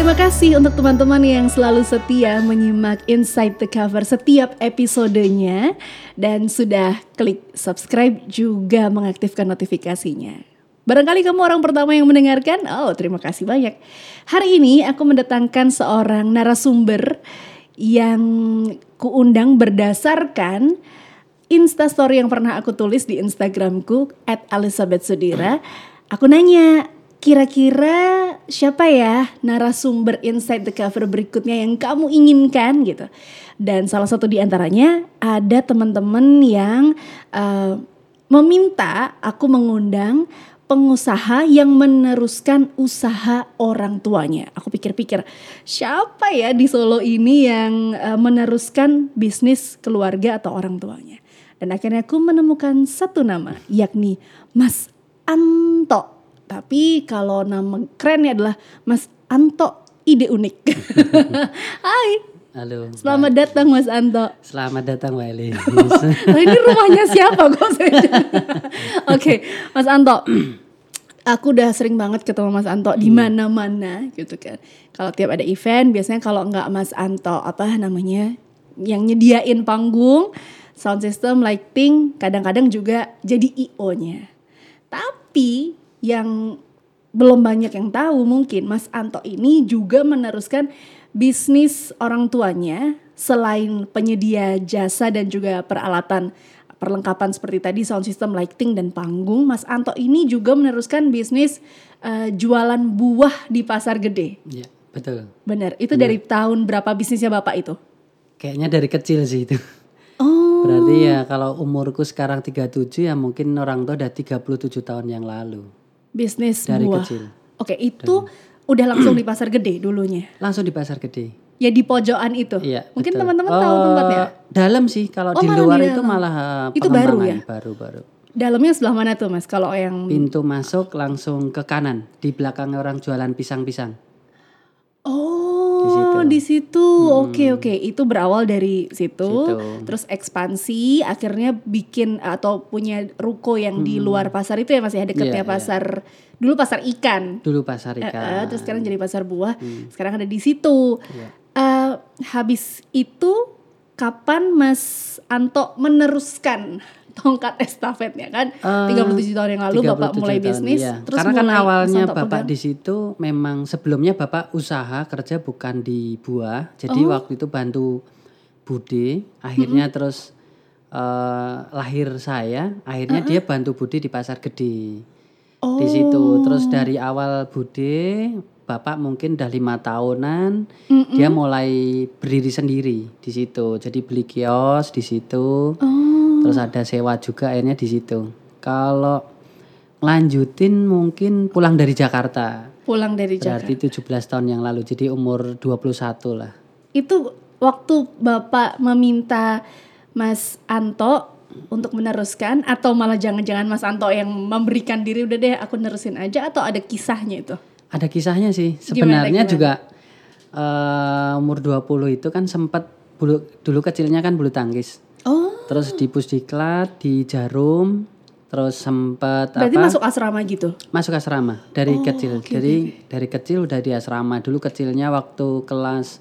Terima kasih untuk teman-teman yang selalu setia menyimak Inside the Cover setiap episodenya dan sudah klik subscribe juga mengaktifkan notifikasinya. Barangkali kamu orang pertama yang mendengarkan, oh terima kasih banyak. Hari ini aku mendatangkan seorang narasumber yang kuundang berdasarkan Instastory yang pernah aku tulis di Instagramku @AlizabethSudira. Aku nanya, kira-kira siapa ya narasumber Inside the Cover berikutnya yang kamu inginkan gitu. Dan salah satu di antaranya ada teman-teman yang meminta aku mengundang pengusaha yang meneruskan usaha orang tuanya. Aku pikir-pikir, siapa ya di Solo ini yang meneruskan bisnis keluarga atau orang tuanya. Dan akhirnya aku menemukan satu nama, yakni Mas Anto. Tapi kalau nama kerennya adalah Mas Anto Ide Unik. Hai. Halo. Selamat datang Mas Anto. Selamat datang Mbak Elis. Oh, ini rumahnya siapa? Oke, Mas Anto. Aku udah sering banget ketemu Mas Anto di mana-mana gitu kan. Kalau tiap ada event biasanya kalau enggak Mas Anto apa namanya yang nyediain panggung, sound system, lighting, kadang-kadang juga jadi IO-nya. Tapi yang belum banyak yang tahu mungkin Mas Anto ini juga meneruskan bisnis orang tuanya selain penyedia jasa dan juga peralatan perlengkapan seperti tadi sound system, lighting dan panggung. Mas Anto ini juga meneruskan bisnis jualan buah di Pasar Gede. Iya, betul. Benar. Itu dari tahun berapa bisnisnya Bapak itu? Kayaknya dari kecil sih itu. Berarti ya kalau umurku sekarang 37 ya mungkin orang tua udah 37 tahun yang lalu. Bisnis dari buah. Kecil. Oke, itu udah langsung di Pasar Gede dulunya. Langsung di Pasar Gede. Ya di pojokan itu. Iya, mungkin teman-teman tahu tempatnya. Dalam sih kalau di luar di itu malah itu baru ya. Baru. Dalamnya sebelah mana tuh Mas? Kalau yang pintu masuk langsung ke kanan di belakang orang jualan pisang-pisang. Oh, di situ. Oke. Itu berawal dari situ. Terus ekspansi, akhirnya bikin atau punya ruko yang di luar pasar itu ya Mas ya, dekatnya pasar. Yeah. Dulu pasar ikan. Terus sekarang jadi pasar buah. Sekarang ada di situ. Yeah. Habis itu kapan Mas Anto meneruskan tongkat estafetnya kan? 37 tahun yang lalu Bapak mulai bisnis. Iya. Terus karena kan awalnya Bapak di situ memang sebelumnya Bapak usaha kerja bukan di buah. Jadi waktu itu bantu Bude, akhirnya terus lahir saya, akhirnya dia bantu Bude di Pasar Gede. Di situ terus dari awal Bude Bapak mungkin udah 5 tahunan dia mulai berdiri sendiri di situ. Jadi beli kios di situ. Terus ada sewa juga akhirnya di situ. Kalau lanjutin mungkin pulang dari Jakarta. Berarti 17 tahun yang lalu. Jadi umur 21 lah. Itu waktu Bapak meminta Mas Anto untuk meneruskan atau malah jangan-jangan Mas Anto yang memberikan diri udah deh aku nerusin aja atau ada kisahnya itu? Ada kisahnya sih. Sebenarnya gimana? Juga umur 20 itu kan sempat dulu kecilnya kan bulu tangkis. Terus di Pusdiklat, di Jarum, terus sempat berarti masuk asrama gitu? Masuk asrama dari kecil. Okay. Dari kecil udah di asrama. Dulu kecilnya waktu kelas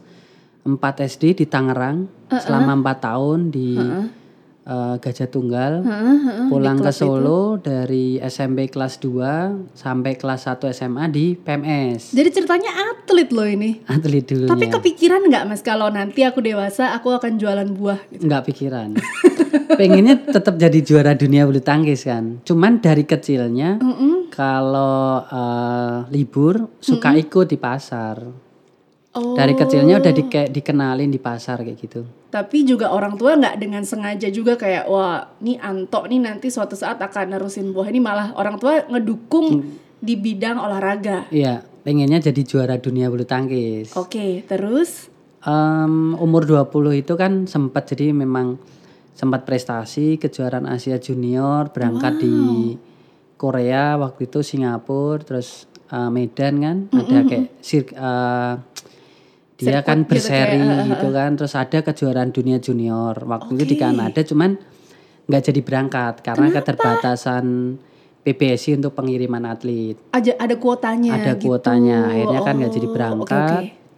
4 SD di Tangerang selama 4 tahun di Gajah Tunggal. Pulang ke Solo itu. Dari SMP kelas 2 sampai kelas 1 SMA di PMS. Jadi ceritanya atlet loh ini. Atlet dulunya. Tapi kepikiran gak Mas kalau nanti aku dewasa aku akan jualan buah gitu? Gak pikiran. Pengennya tetap jadi juara dunia bulu tangkis kan. Cuman dari kecilnya kalau libur suka ikut di pasar. Dari kecilnya udah dikenalin di pasar kayak gitu. Tapi juga orang tua gak dengan sengaja juga kayak wah nih Anto nih nanti suatu saat akan nerusin buah ini, malah orang tua ngedukung di bidang olahraga. Iya, pengennya jadi juara dunia bulu tangkis. Oke, terus? Umur 20 itu kan sempat jadi memang sempat prestasi kejuaraan Asia Junior. Berangkat di Korea waktu itu, Singapura, terus Medan kan. Ada kayak dia kan berseri gitu kan. Terus ada kejuaraan dunia junior waktu itu di Kanada, cuman nggak jadi berangkat karena keterbatasan PBSI untuk pengiriman atlet. Ada kuotanya. Ada gitu. Kuotanya. Akhirnya kan nggak jadi berangkat.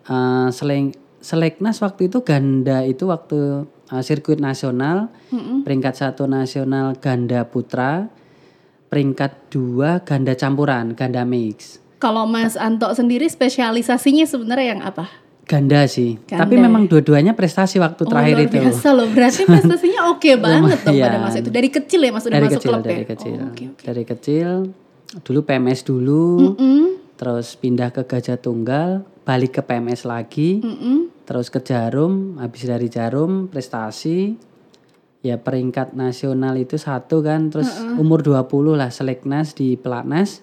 Okay. Seleknas waktu itu ganda itu waktu sirkuit nasional, peringkat 1 nasional ganda putra, peringkat 2 ganda campuran, ganda mix. Kalau Mas Anto sendiri spesialisasinya sebenarnya yang apa? Ganda sih. Ganda. Tapi memang dua-duanya prestasi waktu terakhir itu. Luar biasa loh. Berarti prestasinya oke banget dong pada masa itu. Dari kecil ya Mas udah dari masuk klub ya? Dari kecil. Okay. Dari kecil. Dulu PMS dulu. Terus pindah ke Gajah Tunggal, balik ke PMS lagi, terus ke Jarum, habis dari Jarum prestasi, ya peringkat nasional itu 1 kan, terus umur 20 lah seleknas di pelatnas,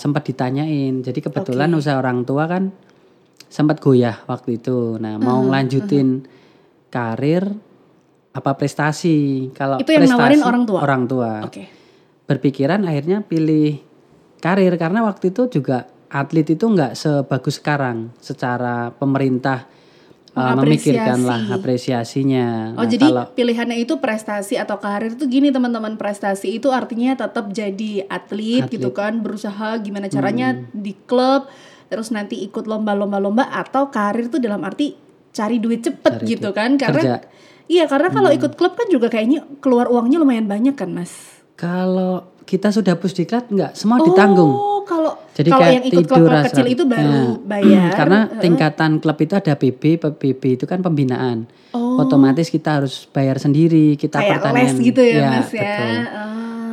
sempat ditanyain, jadi kebetulan usaha orang tua kan sempat goyah waktu itu, nah mau lanjutin karir apa prestasi, kalau itu yang prestasi nawarin orang tua. Berpikiran akhirnya pilih karir karena waktu itu juga atlet itu nggak sebagus sekarang secara pemerintah memikirkan lah apresiasinya. Oh nah, jadi kalau pilihannya itu prestasi atau karir itu gini teman-teman, prestasi itu artinya tetap jadi atlet. Gitu kan, berusaha gimana caranya di klub terus nanti ikut lomba-lomba atau karir itu dalam arti cari duit cepet gitu kan karena karena kalau ikut klub kan juga kayaknya keluar uangnya lumayan banyak kan Mas. Kalau kita sudah pusdiklat enggak, semua ditanggung. Oh, kalau yang ikut klub kecil itu baru bayar. Karena tingkatan klub itu ada PB itu kan pembinaan. Oh. Otomatis kita harus bayar sendiri, kita pertanian. Kayak les gitu ya Mas ya.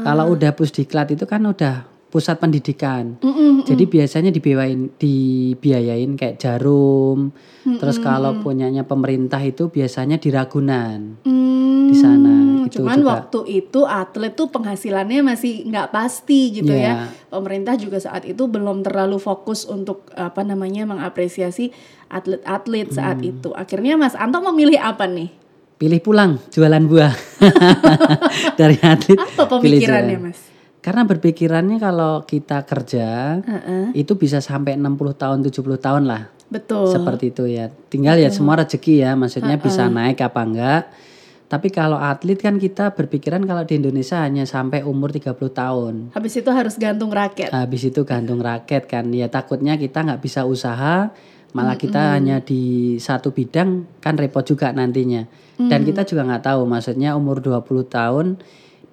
Kalau udah pusdiklat itu kan udah pusat pendidikan. Jadi biasanya dibiayain kayak Jarum. Terus kalau punyanya pemerintah itu biasanya di Ragunan. Di sana gitu. Cuman juga waktu itu atlet tuh penghasilannya masih nggak pasti gitu ya. Pemerintah juga saat itu belum terlalu fokus untuk mengapresiasi atlet-atlet saat itu. Akhirnya Mas Anto memilih apa nih? Pilih pulang jualan buah. Dari atlet. Apa pemikirannya Mas? Karena berpikirannya kalau kita kerja itu bisa sampai 60 tahun, 70 tahun lah. Betul. Seperti itu ya. Tinggal ya semua rezeki ya. Maksudnya bisa naik apa enggak. Tapi kalau atlet kan kita berpikiran kalau di Indonesia hanya sampai umur 30 tahun. Habis itu harus gantung raket. Habis itu gantung raket kan. Ya takutnya kita nggak bisa usaha. Malah kita hanya di satu bidang kan repot juga nantinya. Dan kita juga nggak tahu maksudnya umur 20 tahun.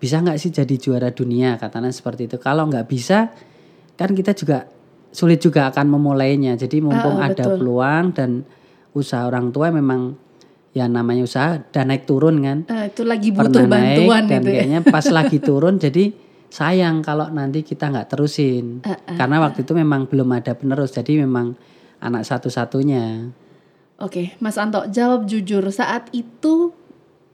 Bisa gak sih jadi juara dunia, katanya seperti itu. Kalau gak bisa kan kita juga sulit juga akan memulainya. Jadi mumpung ada peluang dan usaha orang tua memang ya namanya usaha dan naik turun kan. Itu lagi butuh bantuan dan itu kayaknya pas lagi turun jadi sayang kalau nanti kita gak terusin. Karena waktu itu memang belum ada penerus, jadi memang anak satu-satunya. Oke, Mas Anto jawab jujur, saat itu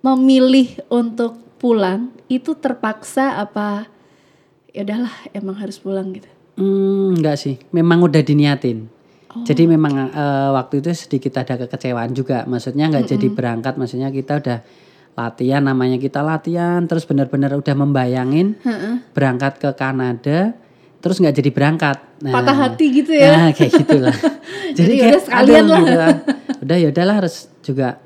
memilih untuk pulang itu terpaksa apa? Ya udahlah, emang harus pulang gitu. Enggak sih, memang udah diniatin. Jadi memang waktu itu sedikit ada kekecewaan juga. Maksudnya enggak jadi berangkat, maksudnya kita udah latihan, namanya kita latihan, terus benar-benar udah membayangin berangkat ke Kanada, terus enggak jadi berangkat. Nah, patah hati gitu ya. Nah, kayak gitulah. Jadi kayak, udah sekalian lah. Udah ya udahlah harus juga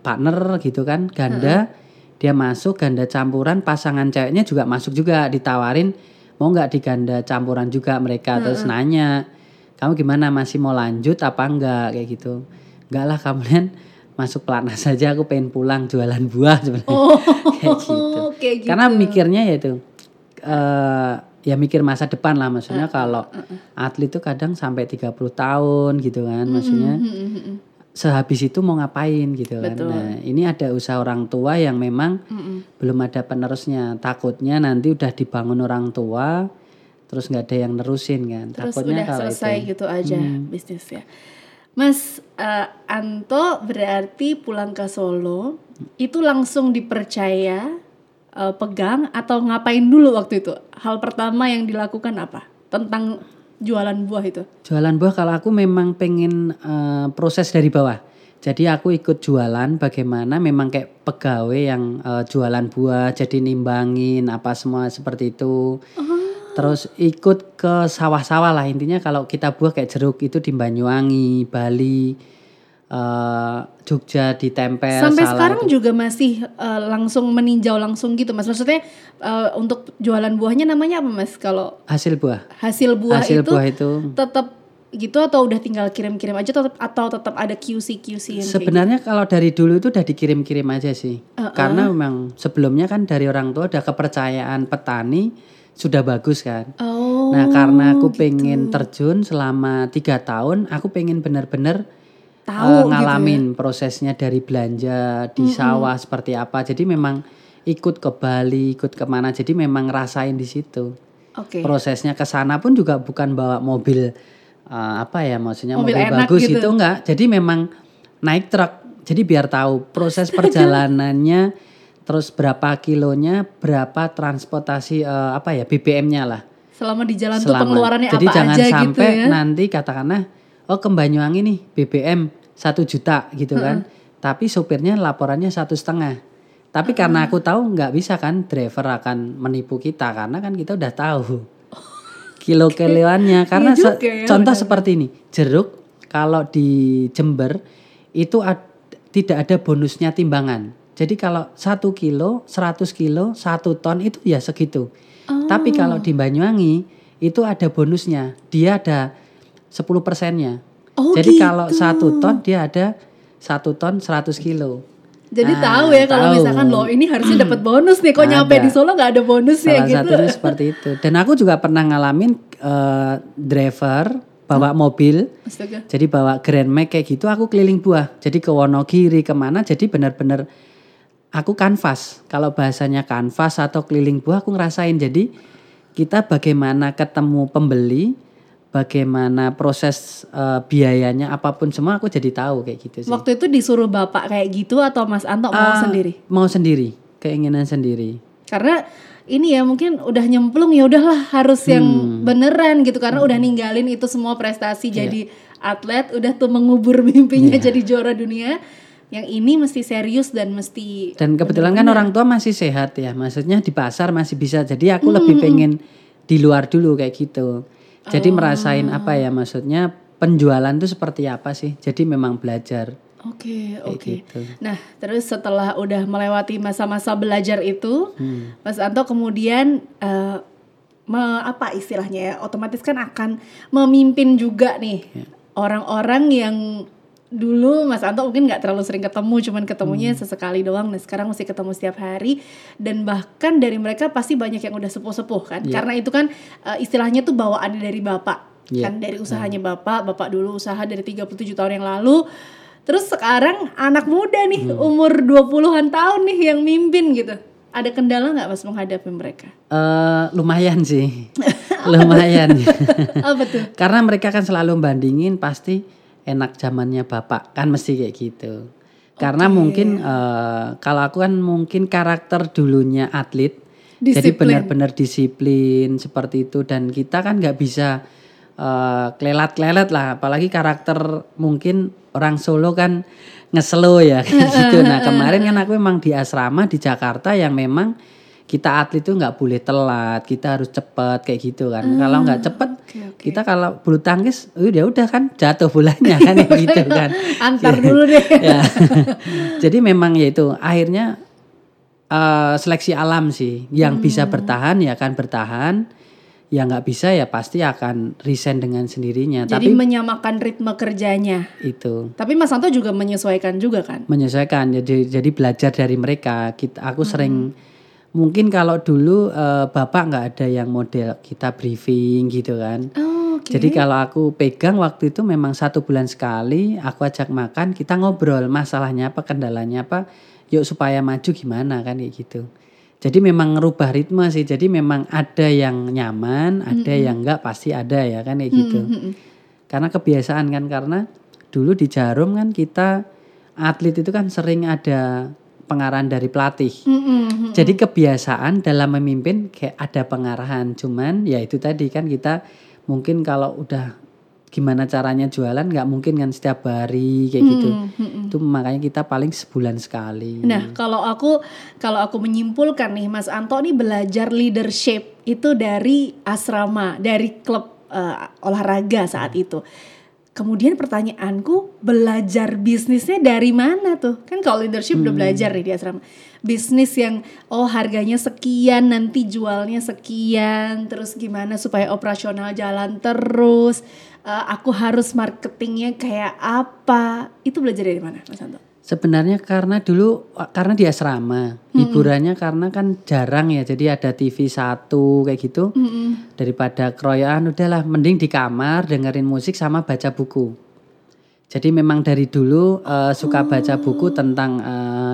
partner gitu kan, ganda. Dia masuk ganda campuran, pasangan ceweknya juga masuk juga, ditawarin mau nggak di ganda campuran juga mereka. Terus nanya, kamu gimana, masih mau lanjut apa enggak, kayak gitu. Enggak lah, kamu kan masuk pelatnas saja, aku pengen pulang jualan buah sebenarnya. Kayak gitu. Karena mikirnya ya itu ya mikir masa depan lah, maksudnya kalau atlet itu kadang sampai 30 tahun gitu kan, maksudnya sehabis itu mau ngapain gitu kan. Nah, ini ada usaha orang tua yang memang belum ada penerusnya. Takutnya nanti udah dibangun orang tua terus gak ada yang nerusin kan. Terus takutnya udah kalau selesai itu gitu aja bisnisnya. Mas Anto berarti pulang ke Solo itu langsung dipercaya pegang atau ngapain dulu waktu itu? Hal pertama yang dilakukan apa? Tentang jualan buah itu? Jualan buah kalau aku memang pengen proses dari bawah. Jadi aku ikut jualan bagaimana memang kayak pegawai yang jualan buah. Jadi nimbangin apa semua seperti itu. Terus ikut ke sawah-sawah lah. Intinya kalau kita buah kayak jeruk itu di Banyuwangi, Bali, Jogja ditempel sampai salah sekarang itu. Juga masih langsung meninjau langsung gitu Mas. Maksudnya untuk jualan buahnya namanya apa Mas? Kalau hasil buah itu tetap gitu atau udah tinggal kirim-kirim aja atau tetap ada QC-QC yang sebenarnya gitu? Kalau dari dulu itu udah dikirim-kirim aja sih. Karena memang sebelumnya kan dari orang tua ada kepercayaan petani sudah bagus kan. Nah karena aku pengen terjun selama 3 tahun aku pengen benar-benar ngalamin gitu ya? Prosesnya dari belanja di sawah seperti apa. Jadi memang ikut ke Bali, ikut kemana. Jadi memang rasain di situ. Prosesnya ke sana pun juga bukan bawa mobil mobil bagus gitu. Itu enggak. Jadi memang naik truk. Jadi biar tahu proses perjalanannya terus berapa kilonya, berapa transportasi BBM-nya lah. Selama di jalan tuh pengeluarannya jadi apa aja gitu ya. Jadi jangan sampai nanti katakanlah ke Banyuwangi nih BBM 1 juta gitu kan. Tapi sopirnya laporannya 1,5. Tapi karena aku tahu enggak bisa kan driver akan menipu kita karena kan kita udah tahu kilo-kiloannya. Karena contoh seperti ini, jeruk kalau di Jember itu tidak ada bonusnya timbangan. Jadi kalau 1 kilo, 100 kilo, 1 ton itu ya segitu. Tapi kalau di Banyuwangi itu ada bonusnya. Dia ada 10%-nya. Jadi gitu. Kalau 1 ton dia ada 1 ton 100 kilo. Jadi tahu ya kalau misalkan loh ini harusnya dapat bonus nih. Kok nyampe di Solo gak ada bonusnya gitu. Salah satunya seperti itu. Dan aku juga pernah ngalamin driver bawa mobil. Astaga. Jadi bawa Grand Max kayak gitu aku keliling buah. Jadi ke Wonogiri kemana jadi benar-benar aku kanvas, kalau bahasanya kanvas atau keliling buah aku ngerasain. Jadi kita bagaimana ketemu pembeli, bagaimana proses biayanya apapun semua aku jadi tahu kayak gitu sih. Waktu itu disuruh bapak kayak gitu atau Mas Anto mau sendiri? Mau sendiri, keinginan sendiri. Karena ini ya mungkin udah nyemplung ya udahlah harus yang beneran gitu karena udah ninggalin itu semua prestasi jadi atlet, udah tuh mengubur mimpinya jadi juara dunia. Yang ini mesti serius dan mesti. Dan kebetulan bener-bener kan orang tua masih sehat ya, maksudnya di pasar masih bisa. Jadi aku lebih pengen di luar dulu kayak gitu. Jadi merasain apa ya, maksudnya penjualan itu seperti apa sih. Jadi memang belajar. Oke. Gitu. Nah terus setelah udah melewati masa-masa belajar itu, Mas Anto kemudian apa istilahnya ya, otomatis kan akan memimpin juga nih orang-orang yang dulu Mas Anto mungkin gak terlalu sering ketemu, cuman ketemunya sesekali doang. Nah sekarang mesti ketemu setiap hari. Dan bahkan dari mereka pasti banyak yang udah sepuh-sepuh kan. Karena itu kan istilahnya tuh bawaan dari bapak. Kan dari usahanya bapak dulu usaha dari 37 tahun yang lalu. Terus sekarang anak muda nih umur 20-an tahun nih yang mimpin gitu. Ada kendala gak Mas menghadapi mereka? Lumayan sih. Lumayan. Apa tuh? Karena mereka kan selalu bandingin pasti enak zamannya bapak kan mesti kayak gitu. Karena mungkin kalau aku kan mungkin karakter dulunya atlet, disiplin. Jadi benar-benar disiplin seperti itu. Dan kita kan nggak bisa klelat-klelet lah, apalagi karakter mungkin orang Solo kan ngeselo ya kayak gitu. Nah kemarin kan aku memang di asrama di Jakarta yang memang kita atlet itu nggak boleh telat, kita harus cepat kayak gitu kan. Kalau nggak cepat, kita kalau bulu tangkis, udah kan jatuh bolanya kan gitu kan. Antar dulu deh. Jadi memang ya itu akhirnya seleksi alam sih, yang bisa bertahan ya akan bertahan, yang nggak bisa ya pasti akan resign dengan sendirinya. Jadi tapi, menyamakan ritme kerjanya. Itu. Tapi Mas Anto juga menyesuaikan juga kan? Menyesuaikan, jadi belajar dari mereka. Aku sering mungkin kalau dulu bapak nggak ada yang model kita briefing gitu kan. Jadi kalau aku pegang waktu itu memang 1 bulan sekali aku ajak makan, kita ngobrol masalahnya apa, kendalanya apa, yuk supaya maju gimana kan kayak gitu. Jadi memang ngerubah ritme sih. Jadi memang ada yang nyaman, ada yang nggak, pasti ada ya kan kayak gitu. Karena kebiasaan kan, karena dulu di Jarum kan kita atlet itu kan sering ada pengarahan dari pelatih. Jadi kebiasaan dalam memimpin kayak ada pengarahan. Cuman ya itu tadi kan kita mungkin kalau udah gimana caranya jualan gak mungkin kan setiap hari kayak gitu. Itu makanya kita paling sebulan sekali. Nah kalau aku menyimpulkan nih Mas Anto nih belajar leadership itu dari asrama, dari klub olahraga saat itu. kemudian pertanyaanku, belajar bisnisnya dari mana tuh? Kan kalau leadership udah belajar nih di asrama. Bisnis yang harganya sekian, nanti jualnya sekian, terus gimana supaya operasional jalan terus, aku harus marketingnya kayak apa, itu belajar dari mana Mas Anto? Sebenarnya karena di asrama, hiburannya karena kan jarang ya, jadi ada TV 1 kayak gitu. Daripada keroyokan, udahlah mending di kamar dengerin musik sama baca buku. Jadi memang dari dulu suka baca buku tentang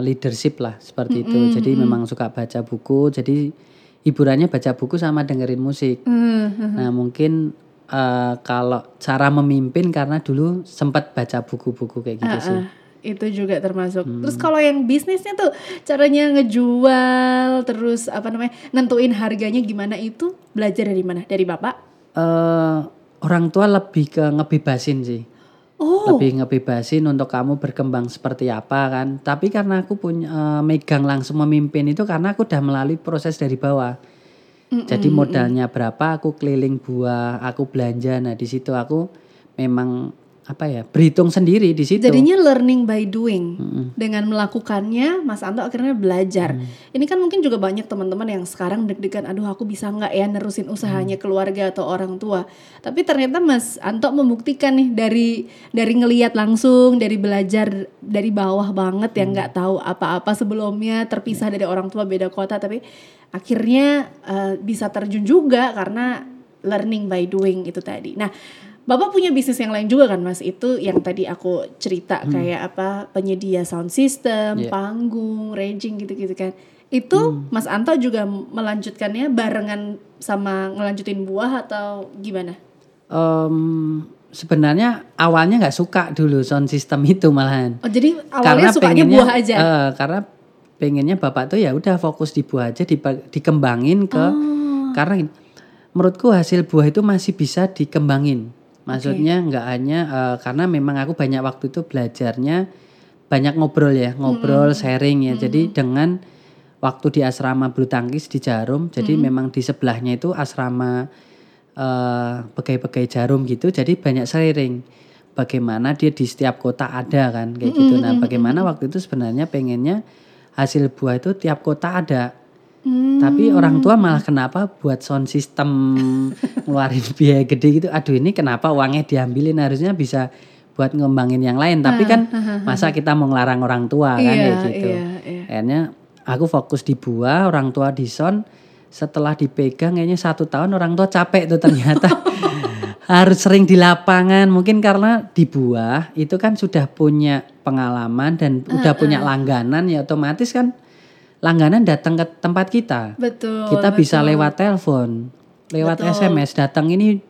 leadership lah, seperti itu. Jadi memang suka baca buku, jadi hiburannya baca buku sama dengerin musik. Nah mungkin kalau cara memimpin karena dulu sempat baca buku-buku kayak gitu sih. Itu juga termasuk. Terus kalau yang bisnisnya tuh caranya ngejual, terus nentuin harganya gimana, itu belajar dari mana? Dari Bapak? Orang tua lebih ke ngebebasin sih. Lebih ngebebasin untuk kamu berkembang seperti apa kan. Tapi karena aku punya megang langsung memimpin itu karena aku udah melalui proses dari bawah. Jadi modalnya berapa, aku keliling buah, aku belanja. Nah di situ aku memang berhitung sendiri di situ. Jadinya learning by doing. Dengan melakukannya Mas Anto akhirnya belajar. Ini kan mungkin juga banyak teman-teman yang sekarang deg-degan, aduh aku bisa gak ya nerusin usahanya keluarga atau orang tua. Tapi ternyata Mas Anto membuktikan nih dari ngelihat langsung, dari belajar dari bawah banget, yang gak tahu apa-apa sebelumnya, terpisah dari orang tua beda kota, tapi akhirnya bisa terjun juga karena learning by doing itu tadi. Nah Bapak punya bisnis yang lain juga kan Mas, itu yang tadi aku cerita kayak penyedia sound system, panggung, raging gitu-gitu kan. Itu Mas Anto juga melanjutkannya barengan sama ngelanjutin buah atau gimana? Sebenarnya awalnya gak suka dulu sound system itu malahan. Oh jadi awalnya karena sukanya buah aja? Karena pengennya Bapak tuh ya udah fokus di buah aja, dikembangin ke karena menurutku hasil buah itu masih bisa dikembangin. Maksudnya nggak hanya karena memang aku banyak waktu itu belajarnya banyak ngobrol sharing ya. Jadi dengan waktu di asrama bulu tangkis di Jarum, jadi memang di sebelahnya itu asrama pegawai-pegawai Jarum gitu. Jadi banyak sharing bagaimana dia di setiap kota ada kan kayak gitu. Nah bagaimana waktu itu sebenarnya pengennya hasil buah itu tiap kota ada. Tapi orang tua malah kenapa buat sound system ngeluarin biaya gede gitu. Aduh ini kenapa uangnya diambilin, harusnya bisa buat ngembangin yang lain. Tapi kan masa kita mau ngelarang orang tua kan kayak gitu. Akhirnya aku fokus di buah, orang tua di sound. Setelah dipegang kayaknya 1 tahun orang tua capek tuh ternyata. Harus sering di lapangan. Mungkin karena di buah itu kan sudah punya pengalaman dan udah punya langganan ya, otomatis kan langganan datang ke tempat kita. Betul. Kita bisa lewat telepon, lewat SMS, datang ini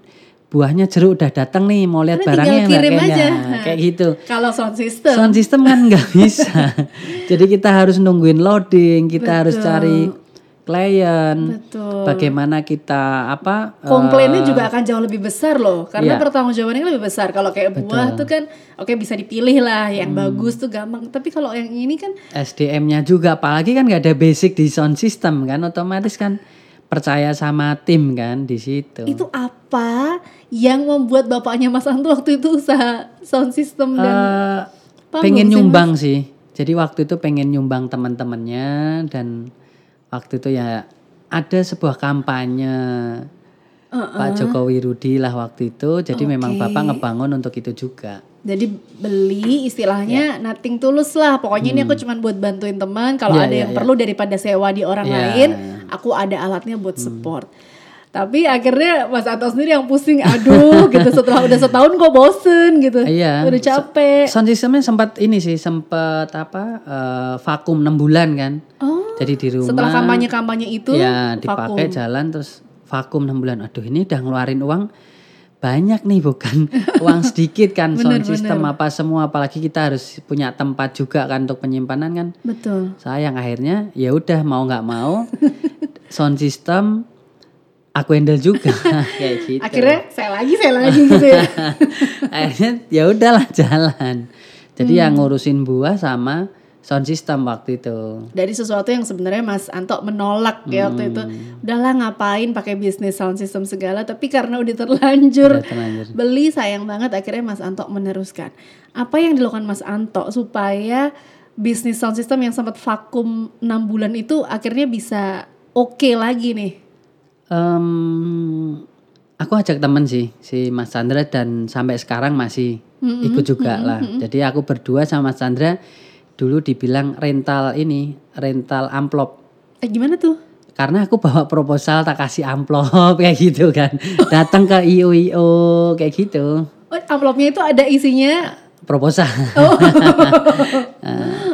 buahnya jeruk udah datang nih, mau lihat barangnya enggak kayaknya. Kayak gitu. Kalau sound system kan enggak bisa. Jadi kita harus nungguin loading, kita harus cari klien. Bagaimana kita komplainnya juga akan jauh lebih besar loh, karena pertanggungjawabannya lebih besar. Kalau kayak buah tuh kan bisa dipilih lah yang bagus tuh gampang, tapi kalau yang ini kan SDM-nya juga, apalagi kan gak ada basic di sound system kan, otomatis kan percaya sama tim kan di situ. Itu apa yang membuat bapaknya Mas Anto waktu itu usaha sound system dan pengen nyumbang sih. Jadi waktu itu pengen nyumbang teman-temannya, dan waktu itu ya ada sebuah kampanye Pak Jokowi Rudi lah waktu itu. Jadi memang Bapak ngebangun untuk itu juga. Jadi beli istilahnya nothing tulus lah. Pokoknya ini aku cuma buat bantuin teman. Kalau ada yang perlu daripada sewa di orang lain, aku ada alatnya buat support. Tapi akhirnya Mas Anto sendiri yang pusing, aduh gitu, setelah udah setahun kok bosen gitu, udah capek. Sound systemnya sempat vakum 6 bulan kan. Jadi di rumah setelah kampanye-kampanye itu ya dipakai vakum. Jalan terus vakum 6 bulan, aduh ini udah ngeluarin uang banyak nih, bukan uang sedikit kan. Sound system apa semua, apalagi kita harus punya tempat juga kan untuk penyimpanan kan. Betul. Sayang, akhirnya ya udah mau nggak mau sound system aku handle juga kayak gitu. Akhirnya saya lagi gitu ya. Akhirnya ya udahlah jalan. Jadi yang ngurusin buah sama sound system waktu itu. Dari sesuatu yang sebenarnya Mas Anto menolak ya waktu itu. Udahlah ngapain pakai bisnis sound system segala, tapi karena udah terlanjur, beli, sayang banget akhirnya Mas Anto meneruskan. Apa yang dilakukan Mas Anto supaya bisnis sound system yang sempat vakum 6 bulan itu akhirnya bisa oke lagi nih? Aku ajak temen sih, si Mas Chandra, dan sampai sekarang masih ikut juga lah. Jadi aku berdua sama Mas Chandra dulu dibilang rental ini, rental amplop. Gimana tuh? Karena aku bawa proposal tak kasih amplop kayak gitu kan. Datang ke IO kayak gitu. Oh, amplopnya itu ada isinya? Proposal.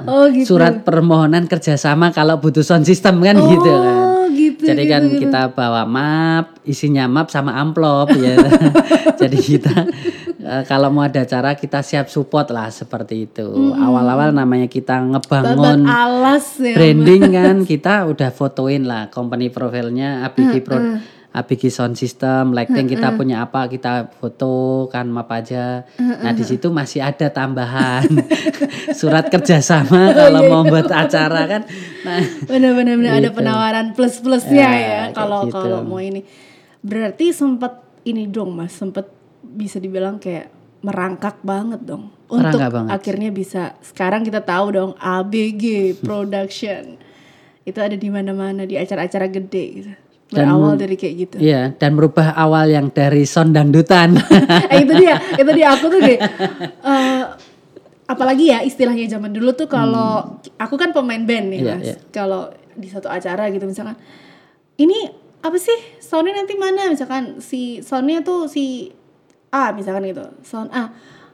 Oh, gitu. Surat permohonan kerjasama kalau butuh sound system kan gitu kan. Jadi kan kita bawa map, isinya map sama amplop ya. Jadi kita kalau mau ada acara kita siap support lah seperti itu. Awal-awal namanya kita ngebangun branding kan, kita udah fotoin lah company profile-nya, ABG sound system, lighting kita punya apa, kita foto kan map aja. Nah di situ masih ada tambahan surat kerjasama kalau mau buat acara kan. Nah, benar-benar gitu. Ada penawaran plus-plusnya ya kalau gitu. Kalau mau ini. Berarti sempat ini dong Mas, sempat bisa dibilang kayak merangkak banget dong. Untuk banget. Akhirnya bisa sekarang kita tahu dong ABG Production itu ada di mana-mana di acara-acara gede gitu. Berawal dari kayak gitu. Iya, dan merubah awal yang dari sound dangdutan. Itu dia aku tuh kayak apalagi ya istilahnya zaman dulu tuh kalau aku kan pemain band nih Mas. Yeah. Kalau di satu acara gitu misalkan, ini apa sih soundnya nanti mana, misalkan si soundnya tuh si A misalkan gitu, sound A.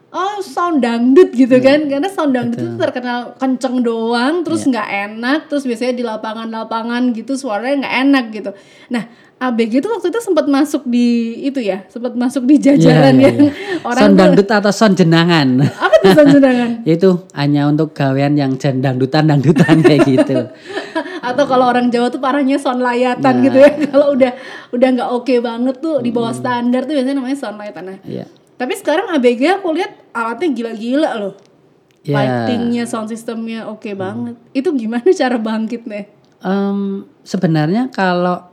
Oh, sound dangdut gitu kan. Karena sound dangdut itu terkenal kenceng doang, terus gak enak, terus biasanya di lapangan-lapangan gitu suaranya gak enak gitu. Nah, ABG itu waktu itu sempat masuk di itu ya, sempat masuk di jajaran orang sound dangdut atau sound jenangan. Apa tuh sound jenangan? Itu hanya untuk gawean yang dangdutan-dangdutan kayak gitu. Atau kalau orang Jawa tuh parahnya sound layatan gitu ya. Kalau udah gak oke banget tuh di bawah standar tuh biasanya namanya sound layatan. Iya. Tapi sekarang ABG aku lihat alatnya gila-gila loh. Yeah. Lightingnya, sound systemnya oke banget. Itu gimana cara bangkitnya? Sebenarnya kalau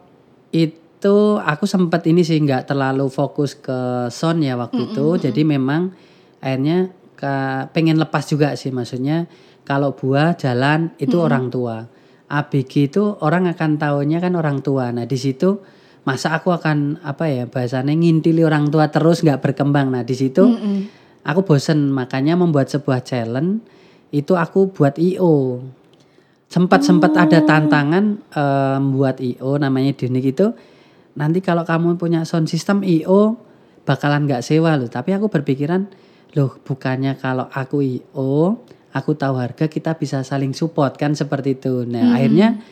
itu aku sempat ini sih nggak terlalu fokus ke sound ya waktu itu. Jadi memang akhirnya pengen lepas juga sih. Maksudnya kalau buah jalan itu orang tua. ABG itu orang akan taunya kan orang tua. Nah di situ masa aku akan bahasanya ngintili orang tua terus nggak berkembang. Nah di situ aku bosen, makanya membuat sebuah challenge itu aku buat IO. Sempat ada tantangan buat IO namanya di Unik itu. Nanti kalau kamu punya sound system IO bakalan nggak sewa loh. Tapi aku berpikiran loh, bukannya kalau aku IO aku tahu harga kita bisa saling support kan seperti itu. Nah akhirnya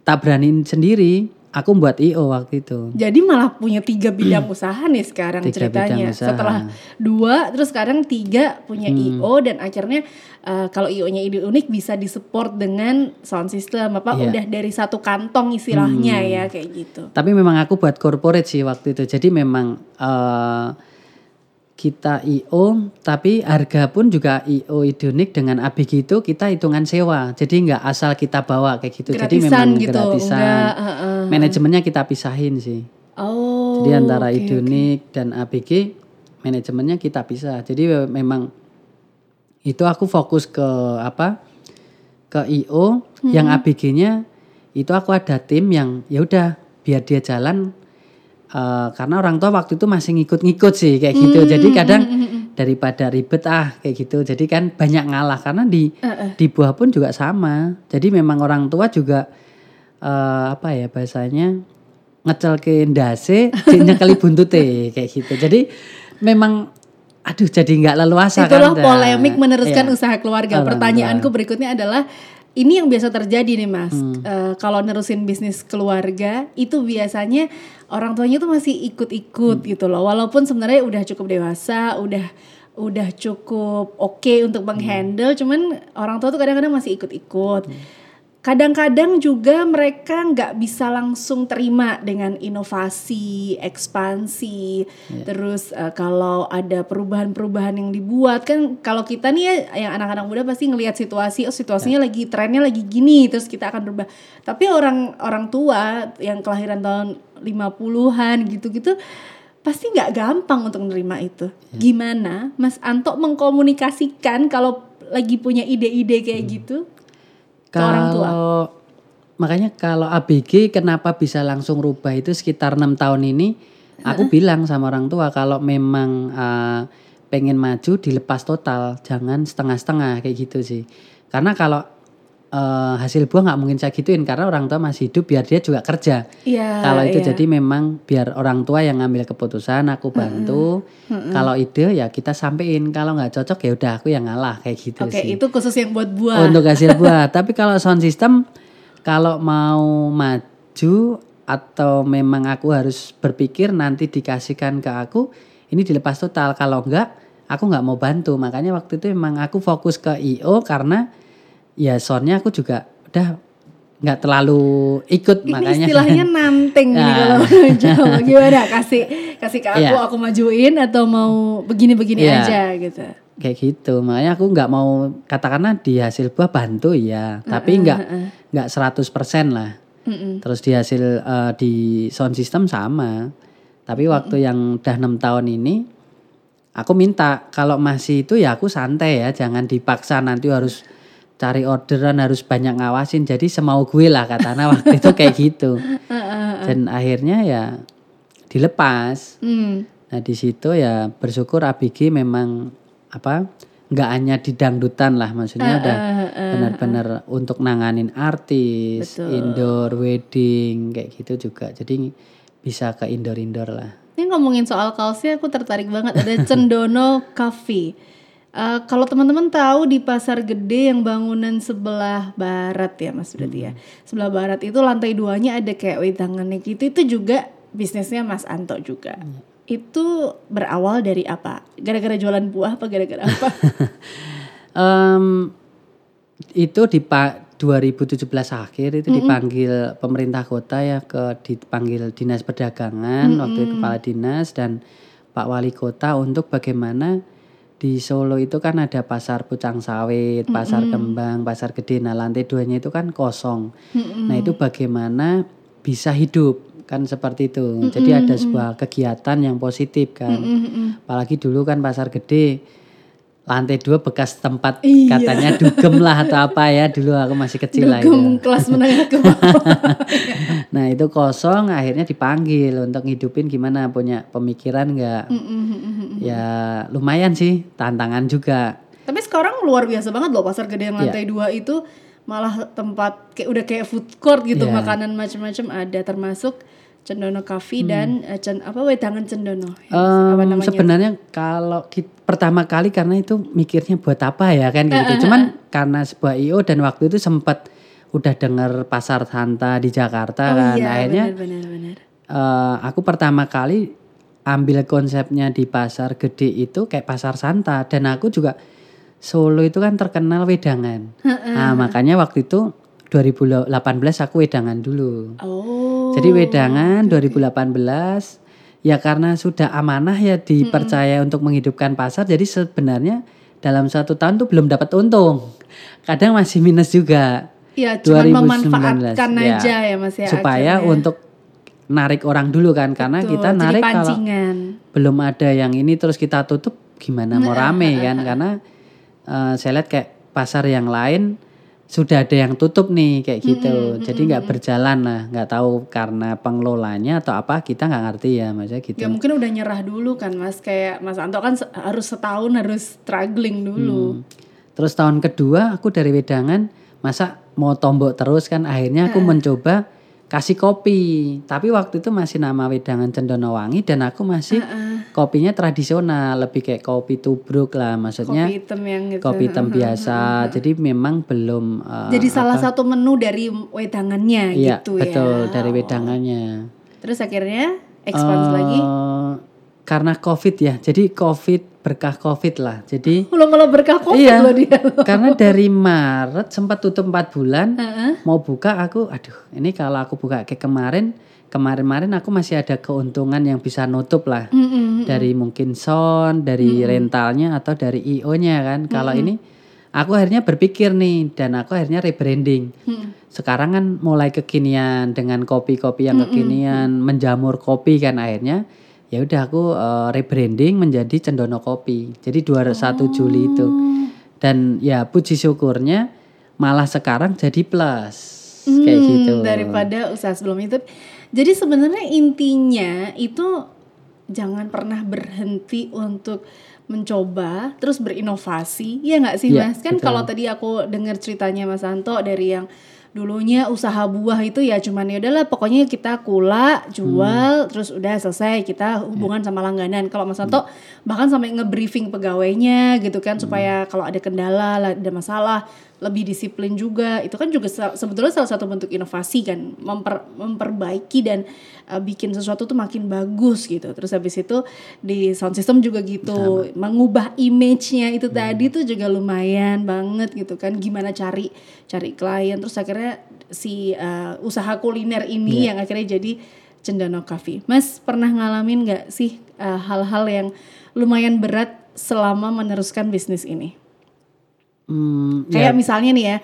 tak beraniin sendiri. Aku buat IO waktu itu. Jadi malah punya 3 bidang usaha nih sekarang ceritanya. Setelah 2 terus sekarang 3 punya IO. Dan akhirnya kalau IO-nya Ide Unik bisa disupport dengan sound system. Udah dari satu kantong istilahnya ya kayak gitu. Tapi memang aku buat corporate sih waktu itu. Jadi memang kita IO, tapi harga pun juga IO Ide Unik dengan ABG itu kita hitungan sewa. Jadi gak asal kita bawa kayak gitu. Gratisan. Jadi memang gitu, gratisan. Enggak, manajemennya kita pisahin sih. Oh. Jadi antara Ide Unik dan ABG manajemennya kita pisah. Jadi memang itu aku fokus ke ke IO. Yang ABG-nya itu aku ada tim yang ya udah biar dia jalan karena orang tua waktu itu masih ngikut-ngikut sih kayak gitu. Jadi kadang daripada ribet kayak gitu. Jadi kan banyak ngalah karena di buah pun juga sama. Jadi memang orang tua juga bahasanya ngecelkin dase nyekeli buntute kayak gitu. Jadi memang jadi gak leluasa. Itulah kan, polemik meneruskan usaha keluarga. Pertanyaanku berikutnya adalah ini yang biasa terjadi nih Mas. Kalau nerusin bisnis keluarga itu biasanya orang tuanya tuh masih ikut-ikut gitu loh. Walaupun sebenarnya udah cukup dewasa, udah cukup oke untuk menghandle, cuman orang tua tuh kadang-kadang masih ikut-ikut. Kadang-kadang juga mereka nggak bisa langsung terima dengan inovasi, ekspansi. Yeah. Terus kalau ada perubahan-perubahan yang dibuat, kan kalau kita nih ya, yang anak-anak muda pasti ngelihat situasi, oh situasinya lagi, trennya lagi gini, terus kita akan berubah. Tapi orang tua yang kelahiran tahun 50-an gitu-gitu, pasti nggak gampang untuk nerima itu. Yeah. Gimana Mas Anto mengkomunikasikan kalau lagi punya ide-ide kayak gitu? Kalau makanya kalau ABG kenapa bisa langsung rubah itu sekitar 6 tahun ini aku bilang sama orang tua kalau memang pengen maju dilepas total, jangan setengah-setengah kayak gitu sih. Karena kalau hasil buah gak mungkin saya gituin karena orang tua masih hidup biar dia juga kerja. Yeah, kalau itu jadi memang biar orang tua yang ngambil keputusan, aku bantu. Kalau ide ya kita sampein, kalau gak cocok ya udah aku yang ngalah kayak gitu. Oke, itu khusus yang buat buah. Untuk hasil buah. Tapi kalau sound system kalau mau maju atau memang aku harus berpikir nanti dikasihkan ke aku, ini dilepas total. Kalau enggak, aku enggak mau bantu. Makanya waktu itu memang aku fokus ke IO karena ya soundnya aku juga udah enggak terlalu ikut. Ini makanya istilahnya nanteng nih kalau Jawa. Gimana? Kasih ke aku, aku majuin atau mau begini-begini aja gitu. Kayak gitu, makanya aku gak mau katakanlah di hasil buah bantu ya, tapi gak 100% lah. Terus di hasil di sound system sama. Tapi waktu yang udah 6 tahun ini aku minta kalau masih itu ya aku santai ya, jangan dipaksa nanti harus cari orderan, harus banyak ngawasin. Jadi semau gue lah katanya waktu itu kayak gitu. Dan akhirnya ya dilepas. Nah di situ ya bersyukur ABG memang nggak hanya di dangdutan lah, maksudnya udah benar-benar untuk nanganin artis. Betul. Indoor wedding kayak gitu juga, jadi bisa ke indoor lah. Ini ngomongin soal kaosnya aku tertarik banget, ada Cendono Coffee. Kalau teman-teman tahu di Pasar Gede yang bangunan sebelah barat ya Mas Berarti ya, sebelah barat itu lantai 2-nya ada kayak wedangannya gitu, itu juga bisnisnya Mas Anto juga. Itu berawal dari apa? Gara-gara jualan buah apa gara-gara apa? Itu di 2017 akhir itu dipanggil pemerintah kota ya, dipanggil dinas perdagangan, waktu itu kepala dinas dan Pak Wali Kota untuk bagaimana di Solo itu kan ada Pasar Pucang Sawit, Pasar Kembang, Pasar Gede. Nah lantai 2-nya itu kan kosong. Nah itu bagaimana bisa hidup. Kan seperti itu. Jadi ada sebuah kegiatan yang positif kan. Apalagi dulu kan Pasar Gede lantai 2 bekas tempat katanya dugem lah atau apa ya. Dulu aku masih kecil lah itu. Dugem kelas menengah ke bawah. Nah itu kosong, akhirnya dipanggil untuk ngidupin gimana, punya pemikiran gak? Ya lumayan sih, tantangan juga. Tapi sekarang luar biasa banget loh Pasar Gede yang lantai 2 itu. Malah tempat kayak udah kayak food court gitu, makanan macam-macam ada, termasuk Cendono Coffee dan wedangan Cendono. Apa namanya? Sebenarnya kalau pertama kali karena itu mikirnya buat apa ya kan gitu. Cuman karena sebuah IO dan waktu itu sempat udah dengar Pasar Santa di Jakarta kan. Akhirnya benar. Aku pertama kali ambil konsepnya di Pasar Gede itu kayak Pasar Santa, dan aku juga Solo itu kan terkenal wedangan. Nah, makanya waktu itu 2018 aku wedangan dulu. Jadi wedangan 2018 ya karena sudah amanah ya dipercaya untuk menghidupkan pasar. Jadi sebenarnya dalam 1 tahun tuh belum dapat untung. Kadang masih minus juga. Ya cuma memanfaatkan aja ya Mas ya. Supaya akhirnya untuk narik orang dulu kan. Karena kita narik kalau belum ada yang ini terus kita tutup gimana mau rame kan. Karena saya lihat kayak pasar yang lain sudah ada yang tutup nih kayak gitu. Jadi gak berjalan lah. Gak tahu karena pengelolanya atau apa, kita gak ngerti ya maksudnya gitu. Ya mungkin udah nyerah dulu kan Mas. Kayak Mas Anto kan harus setahun harus struggling dulu. Terus tahun kedua aku dari wedangan, masa mau tombok terus kan. Akhirnya aku mencoba kasih kopi. Tapi waktu itu masih nama wedangan Cendono Wangi. Dan aku masih kopinya tradisional, lebih kayak kopi tubruk lah, maksudnya kopi hitam yang gitu, kopi hitam biasa. Jadi memang belum jadi salah satu menu dari wedangannya gitu ya. Betul, dari wedangannya. Terus akhirnya expand lagi. karena COVID ya. Jadi COVID, berkah COVID lah. Jadi malah berkah COVID iya, loh dia. Loh. Karena dari Maret sempat tutup 4 bulan, mau buka aku, aduh ini kalau aku buka kayak kemarin aku masih ada keuntungan yang bisa nutup lah. Dari mungkin sound, dari rentalnya atau dari IO-nya kan. Kalau ini aku akhirnya berpikir nih, dan aku akhirnya rebranding. Sekarang kan mulai kekinian dengan kopi-kopi yang kekinian, menjamur kopi kan akhirnya. Ya udah aku rebranding menjadi Cendono Kopi. Jadi 21 Juli itu. Dan ya puji syukurnya malah sekarang jadi plus. Kayak gitu. Daripada usaha sebelum itu. Jadi sebenarnya intinya itu jangan pernah berhenti untuk mencoba, terus berinovasi. Iya nggak sih Mas? Kan kalau tadi aku dengar ceritanya Mas Anto dari yang dulunya usaha buah itu ya cuman ya udahlah pokoknya kita kula, jual, terus udah selesai kita hubungan sama langganan. Kalau Mas Anto bahkan sampai nge-briefing pegawainya gitu kan supaya kalau ada kendala, ada masalah lebih disiplin juga. Itu kan juga sebetulnya salah satu bentuk inovasi kan, memperbaiki dan bikin sesuatu tuh makin bagus gitu. Terus habis itu di sound system juga gitu, mengubah image-nya itu tadi tuh juga lumayan banget gitu kan. Gimana cari klien, terus akhirnya si usaha kuliner ini yang akhirnya jadi Cendono Coffee. Mas pernah ngalamin gak sih hal-hal yang lumayan berat selama meneruskan bisnis ini? Kayak misalnya nih ya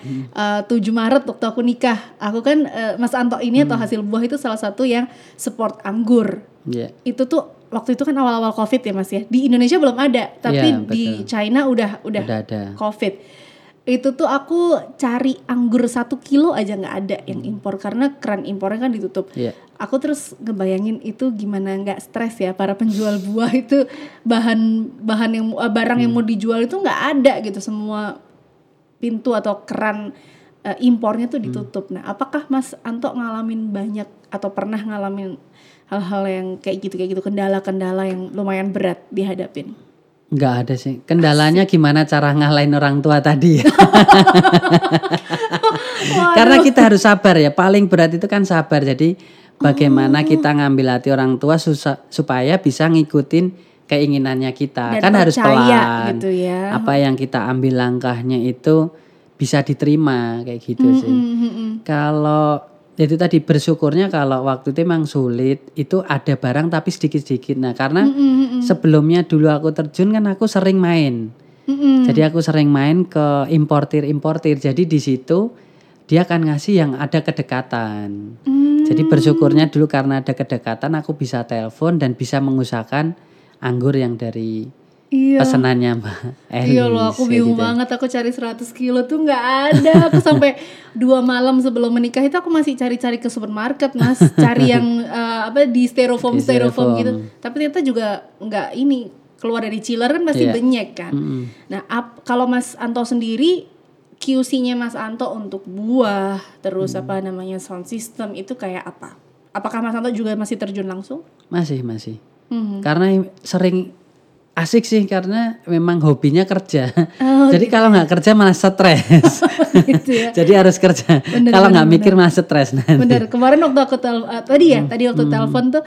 7 Maret waktu aku nikah, aku kan Mas Anto ini atau hasil buah itu salah satu yang support anggur. Itu tuh waktu itu kan awal-awal COVID ya Mas ya. Di Indonesia belum ada, tapi di China udah ada COVID. Itu tuh aku cari anggur 1 kilo aja gak ada yang impor, karena keran impornya kan ditutup. Aku terus ngebayangin itu gimana gak stres ya para penjual buah itu, bahan yang barang yang mau dijual itu gak ada gitu, semua pintu atau keran impornya tuh ditutup. Nah, apakah Mas Anto ngalamin banyak atau pernah ngalamin hal-hal yang kayak gitu kendala-kendala yang lumayan berat dihadapin? Enggak ada sih. Kendalanya gimana cara ngalahin orang tua tadi. Karena kita harus sabar ya. Paling berat itu kan sabar. Jadi bagaimana kita ngambil hati orang tua supaya bisa ngikutin keinginannya kita. Dan kan harus pelan gitu ya. Apa yang kita ambil langkahnya itu bisa diterima kayak gitu sih. Kalau itu tadi bersyukurnya kalau waktu itu memang sulit, itu ada barang tapi sedikit-sedikit. Nah karena sebelumnya dulu aku terjun kan aku sering main. Jadi aku sering main ke importir-importir. Jadi di situ dia akan ngasih yang ada kedekatan. Jadi bersyukurnya dulu karena ada kedekatan aku bisa telepon dan bisa mengusahakan anggur yang dari pesenannya Mbak Elis. Iya loh, aku bingung banget. Aku cari 100 kilo tuh gak ada. Aku sampai 2 malam sebelum menikah itu aku masih cari-cari ke supermarket Mas. Cari yang di styrofoam gitu. Tapi ternyata juga gak ini. Keluar dari chiller kan pasti banyak kan. Nah kalau Mas Anto sendiri, QC-nya Mas Anto untuk buah, terus sound system itu kayak apa? Apakah Mas Anto juga masih terjun langsung? Masih. Karena sering asik sih, karena memang hobinya kerja. Jadi kalau nggak kerja malah stres. Gitu ya. Jadi harus kerja. Kalau nggak mikir malah stres nanti. Bener, kemarin waktu aku telepon tuh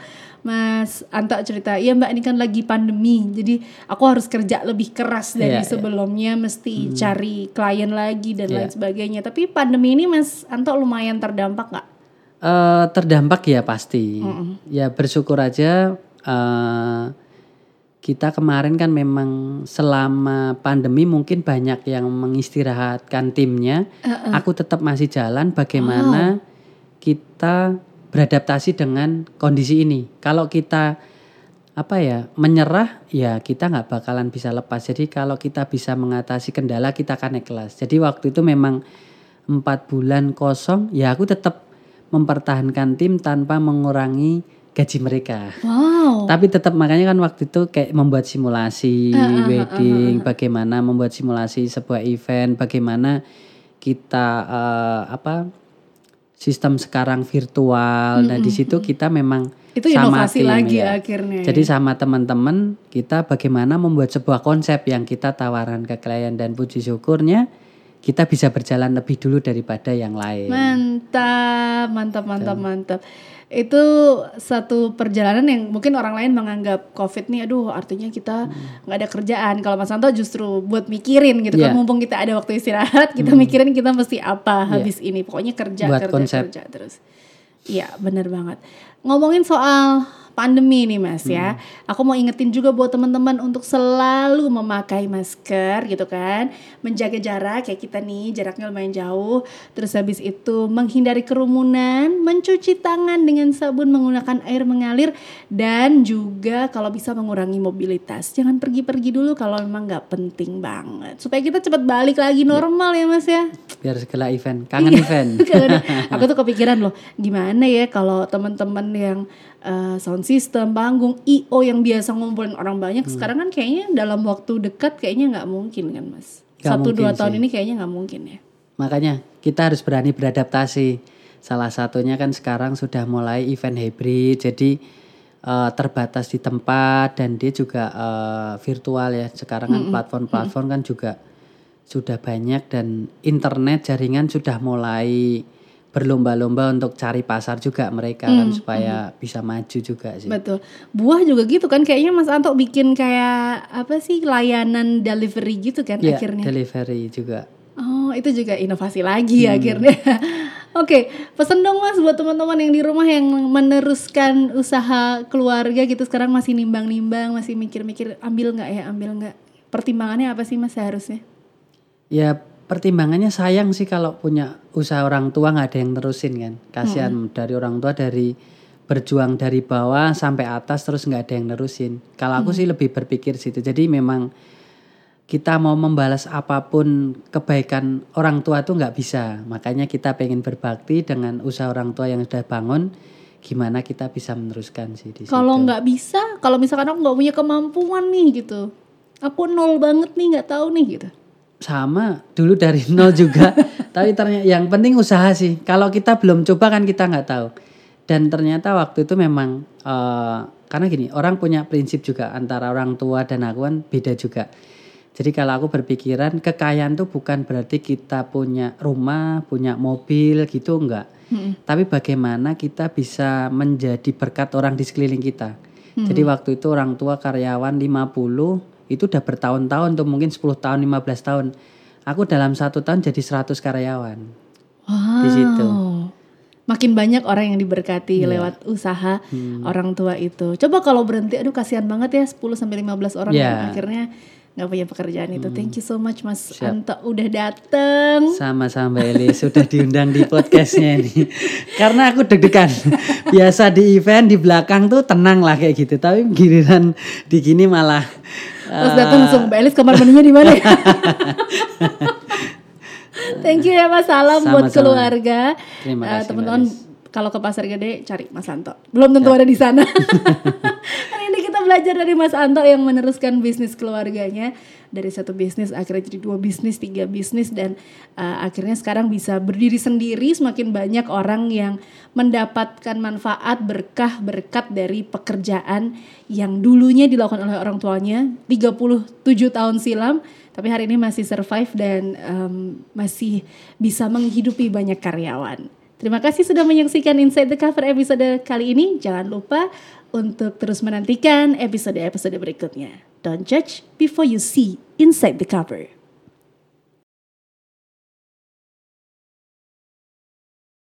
Mas Anto cerita, iya Mbak ini kan lagi pandemi, jadi aku harus kerja lebih keras dari sebelumnya, mesti cari klien lagi dan lain sebagainya. Tapi pandemi ini Mas Anto lumayan terdampak nggak? Terdampak ya pasti. Ya bersyukur aja. Kita kemarin kan memang selama pandemi mungkin banyak yang mengistirahatkan timnya. Aku tetap masih jalan bagaimana kita beradaptasi dengan kondisi ini. Kalau kita menyerah ya kita nggak bakalan bisa lepas. Jadi kalau kita bisa mengatasi kendala kita akan naik kelas. Jadi waktu itu memang 4 bulan kosong ya aku tetap mempertahankan tim tanpa mengurangi gaji mereka. Tapi tetap makanya kan waktu itu kayak membuat simulasi wedding, bagaimana membuat simulasi sebuah event, bagaimana kita sistem sekarang virtual. Nah di situ kita memang itu sama inovasi tim, lagi akhirnya. Jadi sama teman-teman kita bagaimana membuat sebuah konsep yang kita tawarkan ke klien, dan puji syukurnya kita bisa berjalan lebih dulu daripada yang lain. Mantap. Itu satu perjalanan yang mungkin orang lain menganggap COVID nih, aduh artinya kita nggak ada kerjaan. Kalau Mas Anto justru buat mikirin gitu kan, mumpung kita ada waktu istirahat, kita mikirin kita mesti apa habis ini. Pokoknya kerja terus. Iya benar banget. Ngomongin soal pandemi nih Mas ya, aku mau ingetin juga buat teman-teman untuk selalu memakai masker gitu kan, menjaga jarak, kayak kita nih jaraknya lumayan jauh, terus habis itu menghindari kerumunan, mencuci tangan dengan sabun menggunakan air mengalir, dan juga kalau bisa mengurangi mobilitas, jangan pergi-pergi dulu kalau memang nggak penting banget, supaya kita cepat balik lagi normal ya Mas ya. Biar segala event, kangen event. Aku tuh kepikiran loh, gimana ya kalau teman-teman yang sound system, panggung, I.O. yang biasa ngumpulin orang banyak, sekarang kan kayaknya dalam waktu dekat kayaknya gak mungkin kan Mas, 1-2 tahun ini kayaknya gak mungkin ya. Makanya kita harus berani beradaptasi. Salah satunya kan sekarang sudah mulai event hybrid, jadi terbatas di tempat, dan dia juga virtual ya. Sekarang kan platform-platform kan juga sudah banyak, dan internet jaringan sudah mulai berlomba-lomba untuk cari pasar juga mereka kan, supaya bisa maju juga sih. Betul. Buah juga gitu kan, kayaknya Mas Anto bikin kayak apa sih, layanan delivery gitu kan akhirnya. Iya, delivery juga. Oh, itu juga inovasi lagi akhirnya. Oke, pesan dong Mas buat teman-teman yang di rumah yang meneruskan usaha keluarga gitu, sekarang masih nimbang-nimbang, masih mikir-mikir ambil nggak. Pertimbangannya apa sih Mas seharusnya? Ya, pertimbangannya sayang sih kalau punya usaha orang tua nggak ada yang terusin kan, kasihan dari orang tua, dari berjuang dari bawah sampai atas terus nggak ada yang nerusin. Kalau aku sih lebih berpikir situ. Jadi memang kita mau membalas apapun kebaikan orang tua tuh nggak bisa. Makanya kita pengen berbakti dengan usaha orang tua yang sudah bangun. Gimana kita bisa meneruskan sih di situ? Kalau nggak bisa, kalau misalkan aku nggak punya kemampuan nih gitu, aku nol banget nih, nggak tahu nih gitu. Sama dulu dari nol juga tapi ternyata yang penting usaha sih. Kalau kita belum coba kan kita nggak tahu. Dan ternyata waktu itu memang karena gini, orang punya prinsip juga antara orang tua dan aku kan beda juga. Jadi kalau aku berpikiran kekayaan tuh bukan berarti kita punya rumah, punya mobil gitu, enggak. Tapi bagaimana kita bisa menjadi berkat orang di sekeliling kita. Jadi waktu itu orang tua karyawan 50 itu udah bertahun-tahun tuh, mungkin 10 tahun, 15 tahun. Aku dalam 1 tahun jadi 100 karyawan. Wow. Di situ. Makin banyak orang yang diberkati lewat usaha orang tua itu. Coba kalau berhenti, aduh kasihan banget ya, 10 sampai 15 orang yang akhirnya nggak punya pekerjaan itu. Thank you so much Mas Anto udah dateng. Sama-sama Eli sudah diundang di podcastnya ini. Karena aku deg-degan. Biasa di event di belakang tuh tenang lah kayak gitu. Tapi giliran di gini malah. Terus datang langsung Mbak Elis, kamar menunya di mana? Thank you ya Mas. Salam sama, buat keluarga. Terima kasih teman-teman. Kalau ke Pasar Gede cari Mas Anto. Belum tentu ada di sana. Hari ini kita belajar dari Mas Anto yang meneruskan bisnis keluarganya, dari satu bisnis akhirnya jadi 2 bisnis, 3 bisnis, dan akhirnya sekarang bisa berdiri sendiri. Semakin banyak orang yang mendapatkan manfaat, berkat dari pekerjaan yang dulunya dilakukan oleh orang tuanya 37 tahun silam, tapi hari ini masih survive dan masih bisa menghidupi banyak karyawan. Terima kasih sudah menyaksikan Inside the Cover episode kali ini. Jangan lupa untuk terus menantikan episode-episode berikutnya. Don't judge before you see inside the cover.